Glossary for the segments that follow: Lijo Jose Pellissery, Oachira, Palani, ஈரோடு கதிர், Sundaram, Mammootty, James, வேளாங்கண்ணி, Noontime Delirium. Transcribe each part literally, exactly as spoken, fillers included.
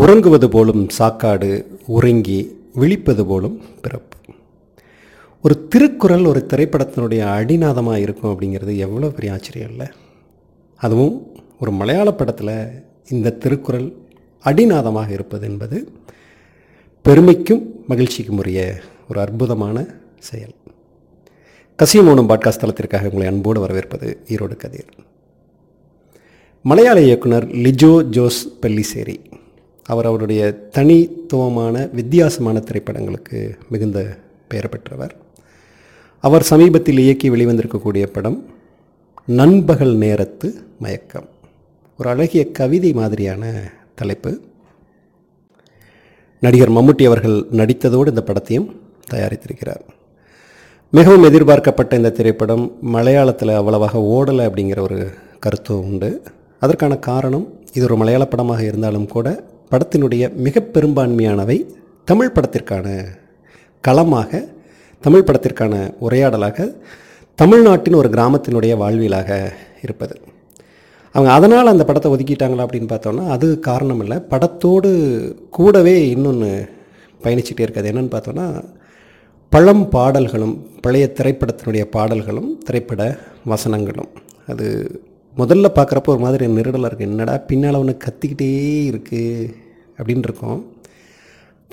உறங்குவது போலும் சாக்காடு உறங்கி விழிப்பது போலும் பிறப்பு. ஒரு திருக்குறள் ஒரு திரைப்படத்தினுடைய அடிநாதமாக இருக்கும் அப்படிங்கிறது எவ்வளோ பெரிய ஆச்சரியம் இல்லை? அதுவும் ஒரு மலையாள படத்தில் இந்த திருக்குறள் அடிநாதமாக இருப்பது என்பது பெருமைக்கும் மகிழ்ச்சிக்கும் உரிய ஒரு அற்புதமான செயல். கசியமோனும் பாட்காஸ்ட் தளத்திற்காக உங்களை அன்போடு வரவேற்பது ஈரோடு கதிர். மலையாள இயக்குனர் லிஜோ ஜோஸ் பெல்லிசேரி அவர் அவருடைய தனித்துவமான வித்தியாசமான திரைப்படங்களுக்கு மிகுந்த பெயர் பெற்றவர். அவர் சமீபத்தில் இயக்கி வெளிவந்திருக்கக்கூடிய படம் நண்பகல் நேரத்து மயக்கம் ஒரு அழகிய கவிதை மாதிரியான தலைப்பு. நடிகர் மம்முட்டி அவர்கள் நடித்ததோடு இந்த படத்தையும் தயாரித்திருக்கிறார். மிகவும் எதிர்பார்க்கப்பட்ட இந்த திரைப்படம் மலையாளத்தில் அவ்வளவாக ஓடலை அப்படிங்கிற ஒரு கருத்து உண்டு. அதற்கான காரணம், இது ஒரு மலையாள படமாக இருந்தாலும் கூட படத்தினுடைய மிக பெரும்பான்மையானவை தமிழ் படத்திற்கான களமாக, தமிழ் படத்திற்கான உரையாடலாக, தமிழ்நாட்டின் ஒரு கிராமத்தினுடைய வாழ்வியலாக இருப்பது. அவங்க அதனால் அந்த படத்தை ஒதுக்கிட்டாங்களா அப்படின்னு பார்த்தோன்னா அது காரணம் இல்லை. படத்தோடு கூடவே இன்னொன்று பயணிச்சுட்டே இருக்குது. என்னென்னு பார்த்தோன்னா பழம் பாடல்களும் பழைய திரைப்படத்தினுடைய பாடல்களும் திரைப்பட வசனங்களும். அது முதல்ல பார்க்குறப்போ ஒரு மாதிரி நெருடலாக இருக்குது, என்னடா பின்னால் ஒன்று கத்திக்கிட்டே இருக்குது அப்படின்னு இருக்கும்.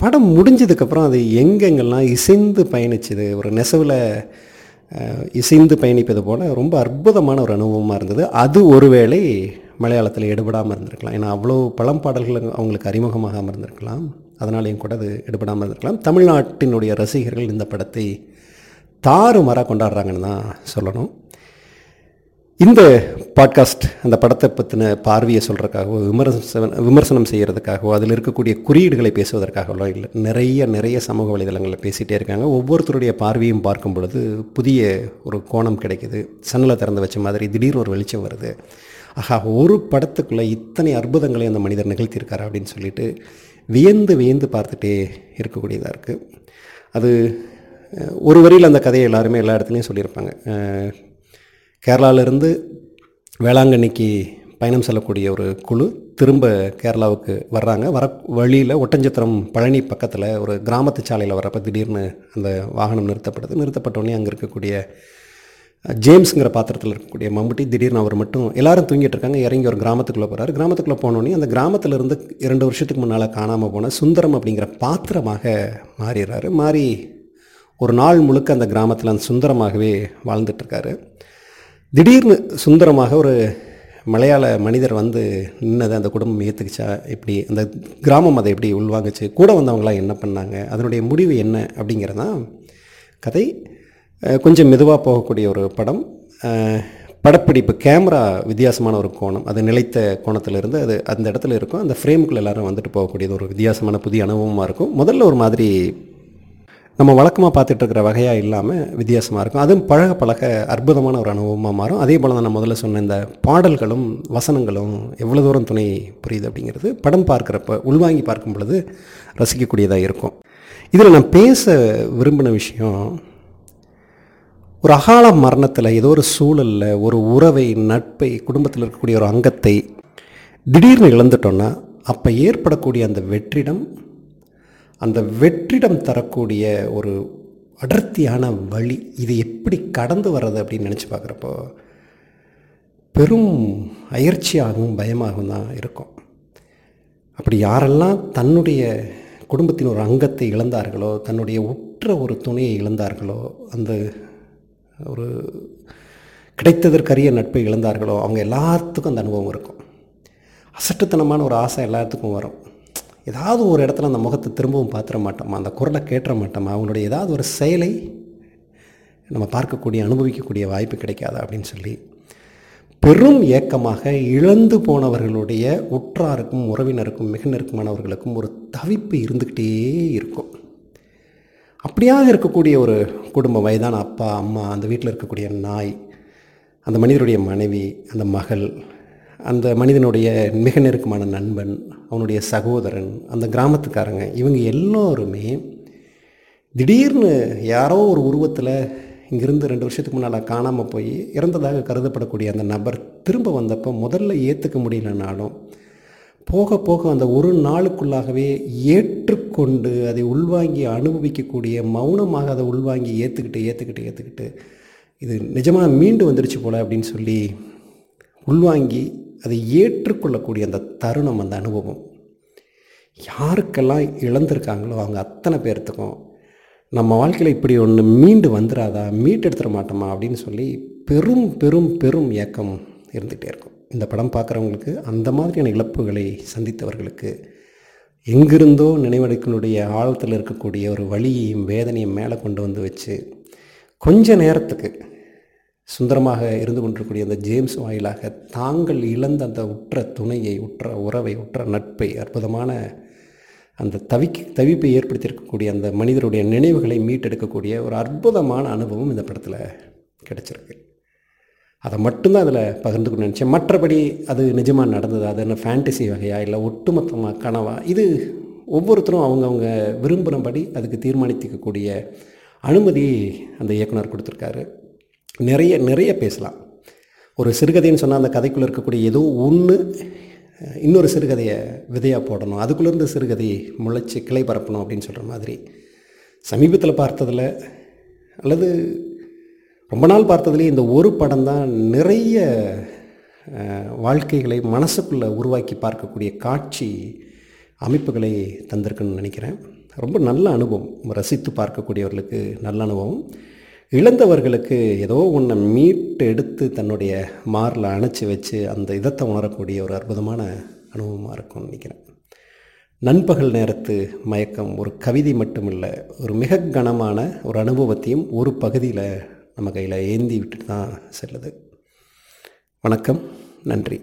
படம் முடிஞ்சதுக்கப்புறம் அது எங்கெங்கெல்லாம் இசைந்து பயணிச்சது, ஒரு நெசவில் இசைந்து பயணிப்பது போல் ரொம்ப அற்புதமான ஒரு அனுபவமாக இருந்தது. அது ஒருவேளை மலையாளத்தில் எடுபடாமல் இருந்திருக்கலாம். ஏன்னா அவ்வளோ பழம் பாடல்கள் அவங்களுக்கு அறிமுகமாகாமல் இருந்திருக்கலாம். அதனாலேயும் கூட அது எடுபடாமல் இருந்திருக்கலாம். தமிழ்நாட்டினுடைய ரசிகர்கள் இந்த படத்தை தாறுமாறாக கொண்டாடுறாங்கன்னு தான் சொல்லணும். இந்த பாட்காஸ்ட் அந்த படத்தை பற்றின பார்வையை சொல்கிறதுக்காகவோ விமர்சனம் விமர்சனம் செய்கிறதுக்காகவோ அதில் இருக்கக்கூடிய குறியீடுகளை பேசுவதற்காகவோ இல்லை. நிறைய நிறைய சமூக வலைதளங்களில் பேசிகிட்டே இருக்காங்க. ஒவ்வொருத்தருடைய பார்வையும் பார்க்கும் பொழுது புதிய ஒரு கோணம் கிடைக்கிது. சன்னலை திறந்து வச்ச மாதிரி திடீர் ஒரு வெளிச்சம் வருது. ஆஹா, ஒரு படத்துக்குள்ளே இத்தனை அற்புதங்களை அந்த மனிதர் நிகழ்த்தியிருக்காரு அப்படின்னு சொல்லிட்டு வியந்து வியந்து பார்த்துட்டே இருக்கக்கூடியதாக இருக்குது. அது ஒரு வரியில் அந்த கதையை எல்லாருமே எல்லா இடத்துலையும் சொல்லியிருப்பாங்க. கேரளாவிலிருந்து வேளாங்கண்ணிக்கு பயணம் செல்லக்கூடிய ஒரு குழு திரும்ப கேரளாவுக்கு வர்றாங்க. வர வழியில் ஒட்டஞ்சத்திரம் பழனி பக்கத்தில் ஒரு கிராமத்து சாலையில் வர்றப்போ திடீர்னு அந்த வாகனம் நிறுத்தப்படுது. நிறுத்தப்பட்டோடனே அங்கே இருக்கக்கூடிய ஜேம்ஸுங்கிற பாத்திரத்தில் இருக்கக்கூடிய மம்முட்டி திடீர்னு அவர் மட்டும் எல்லாரும் தூங்கிட்டு இருக்காங்க, இறங்கி ஒரு கிராமத்துக்குள்ளே போகிறார். கிராமத்துக்குள்ளே போனோடனே அந்த கிராமத்திலேருந்து இரண்டு வருஷத்துக்கு முன்னால் காணாமல் போன சுந்தரம் அப்படிங்கிற பாத்திரமாக மாறிடுறாரு. மாறி ஒரு நாள் முழுக்க அந்த கிராமத்தில் அந்த சுந்தரமாகவே வாழ்ந்துட்டுருக்காரு. திடீர்னு சுந்தரமாக ஒரு மலையாள மனிதர் வந்து நின்னதை அந்த குடும்பம் ஏற்றுக்குச்சா, எப்படி அந்த கிராமம் அதை எப்படி உள்வாங்குச்சு, கூட வந்தவங்களாம் என்ன பண்ணாங்க, அதனுடைய முடிவு என்ன அப்படிங்கிறதான் கதை. கொஞ்சம் மெதுவாக போகக்கூடிய ஒரு படம். படப்பிடிப்பு கேமரா வித்தியாசமான ஒரு கோணம், அது நிலைத்த கோணத்திலிருந்து அது அந்த இடத்துல இருக்கும். அந்த ஃப்ரேமுக்குள்ளே எல்லோரும் வந்துட்டு போகக்கூடியது ஒரு வித்தியாசமான புதிய அனுபவமாக இருக்கும். முதல்ல ஒரு மாதிரி நம்ம வழக்கமாக பார்த்துட்டு இருக்கிற வகையாக இல்லாமல் வித்தியாசமாக இருக்கும். அதுவும் பழக பழக அற்புதமான ஒரு அனுபவமாக மாறும். அதே போல் தான் நான் முதல்ல சொன்ன இந்த பாடல்களும் வசனங்களும் எவ்வளோ தூரம் துணை புரியுது அப்படிங்கிறது படம் பார்க்குறப்ப உள்வாங்கி பார்க்கும் பொழுது ரசிக்கக்கூடியதாக இருக்கும். இதில் நான் பேச விரும்பின விஷயம், ஒரு அகால மரணத்தில் ஏதோ ஒரு சூழலில் ஒரு உறவை, நட்பை, குடும்பத்தில் இருக்கக்கூடிய ஒரு அங்கத்தை திடீர்னு இழந்துட்டோன்னா அப்போ ஏற்படக்கூடிய அந்த வெற்றிடம், அந்த வெற்றிடம் தரக்கூடிய ஒரு அடர்த்தியான வழி, இது எப்படி கடந்து வர்றது அப்படின்னு நினச்சி பார்க்குறப்போ பெரும் அயற்சியாகவும் பயமாகவும் தான் இருக்கும். அப்படி யாரெல்லாம் தன்னுடைய குடும்பத்தின் ஒரு அங்கத்தை இழந்தார்களோ, தன்னுடைய உற்ற ஒரு துணையை இழந்தார்களோ, அந்த ஒரு கிடைத்ததற்கரிய நட்பை இழந்தார்களோ, அவங்க எல்லாத்துக்கும் அந்த அனுபவம் இருக்கும். அசட்டுத்தனமான ஒரு ஆசை எல்லாத்துக்கும் வரும். ஏதாவது ஒரு இடத்துல அந்த முகத்தை திரும்பவும் பார்த்துட மாட்டோமா, அந்த குரலை கேட்டுற மாட்டோமா, அவங்களுடைய ஏதாவது ஒரு செயலை நம்ம பார்க்கக்கூடிய அனுபவிக்கக்கூடிய வாய்ப்பு கிடைக்காதா அப்படின்னு சொல்லி பெரும் ஏக்கமாக இழந்து போனவர்களுடைய உற்றாருக்கும் உறவினருக்கும் மிக நெருக்கமானவர்களுக்கும் ஒரு தவிப்பு இருந்துக்கிட்டே இருக்கும். அப்படியாக இருக்கக்கூடிய ஒரு குடும்ப வயதான அப்பா அம்மா, அந்த வீட்டில் இருக்கக்கூடிய நாய், அந்த மனிதனுடைய மனைவி, அந்த மகள், அந்த மனிதனுடைய மிக நெருக்கமான நண்பன், அவனுடைய சகோதரன், அந்த கிராமத்துக்காரங்க, இவங்க எல்லோருமே திடீர்னு யாரோ ஒரு உருவத்தில் இங்கிருந்து ரெண்டு வருஷத்துக்கு முன்னால் காணாமல் போய் இறந்ததாக கருதப்படக்கூடிய அந்த நபர் திரும்ப வந்தப்போ முதல்ல ஏற்றுக்க முடியலனாலும் போக போக அந்த ஒரு நாளுக்குள்ளாகவே ஏற்றுக்கொண்டு அதை உள்வாங்கி அனுபவிக்கக்கூடிய மௌனமாக அதை உள்வாங்கி ஏற்றுக்கிட்டு ஏற்றுக்கிட்டு ஏற்றுக்கிட்டு இது நிஜமாக மீண்டு வந்துருச்சு போல் அப்படின்னு சொல்லி உள்வாங்கி அதை ஏற்றுக்கொள்ளக்கூடிய அந்த தருணம், அந்த அனுபவம் யாருக்கெல்லாம் இழந்திருக்காங்களோ அவங்க அத்தனை பேர்த்துக்கும் நம்ம வாழ்க்கையில் இப்படி ஒன்று மீண்டு வந்துடாதா, மீட்டெடுத்துட மாட்டோமா அப்படின்னு சொல்லி பெரும் பெரும் பெரும் ஏக்கம் இருந்துகிட்டே இருக்கும். இந்த படம் பார்க்குறவங்களுக்கு, அந்த மாதிரியான இழப்புகளை சந்தித்தவர்களுக்கு, எங்கிருந்தோ நினைவடைக்கனுடைய ஆழத்தில் இருக்கக்கூடிய ஒரு வலியையும் வேதனையும் மேலே கொண்டு வந்து வச்சு கொஞ்ச நேரத்துக்கு சுந்தரமாக இருந்து கொண்டிருக்கக்கூடிய அந்த ஜேம்ஸ் வாயிலாக தாங்கள் இழந்த அந்த உற்ற துணையை, உற்ற உறவை, உற்ற நட்பை, அற்புதமான அந்த தவிக்கு தவிப்பை ஏற்படுத்தியிருக்கக்கூடிய அந்த மனிதருடைய நினைவுகளை மீட்டெடுக்கக்கூடிய ஒரு அற்புதமான அனுபவம் இந்த படத்தில் கிடைச்சிருக்கு. அதை மட்டும்தான் அதில் பகிர்ந்துக்கணும்னு நினச்சேன். மற்றபடி அது நிஜமாக நடந்தது, அது என்ன ஃபேண்டசி வகையா இல்லை ஒட்டுமொத்தமாக கனவா, இது ஒவ்வொருத்தரும் அவங்கவுங்க விரும்புகிறபடி அதுக்கு தீர்மானித்துக்கக்கூடிய அனுமதி அந்த இயக்குனர் கொடுத்துருக்காரு. நிறைய நிறைய பேசலாம். ஒரு சிறுகதைன்னு சொன்னால் அந்த கதைக்குள்ளே இருக்கக்கூடிய ஏதோ ஒன்று இன்னொரு சிறுகதையை விதையாக போடணும், அதுக்குள்ளேருந்து சிறுகதையை முளைச்சி கிளை பரப்பணும் அப்படின்னு சொல்கிற மாதிரி சமீபத்தில் பார்த்ததில் அல்லது ரொம்ப நாள் பார்த்ததுலேயே இந்த ஒரு படம் தான் நிறைய வாழ்க்கைகளை மனசுக்குள்ளே உருவாக்கி பார்க்கக்கூடிய காட்சி அமைப்புகளை தந்திருக்குன்னு நினைக்கிறேன். ரொம்ப நல்ல அனுபவம், ரசித்து பார்க்கக்கூடியவர்களுக்கு நல்ல அனுபவம், இழந்தவர்களுக்கு ஏதோ ஒன்றை மீட்டு எடுத்து தன்னுடைய மாரில் அணைச்சி வச்சு அந்த இதத்தை உணரக்கூடிய ஒரு அற்புதமான அனுபவமாக இருக்கும்னு நினைக்கிறேன். நண்பகல் நேரத்து மயக்கம் ஒரு கவிதை மட்டுமில்லை, ஒரு மிக கனமான ஒரு அனுபவத்தையும் ஒரு பகுதியில் நம்ம கையில் ஏந்தி விட்டுட்டு தான் செல்லுது. வணக்கம், நன்றி.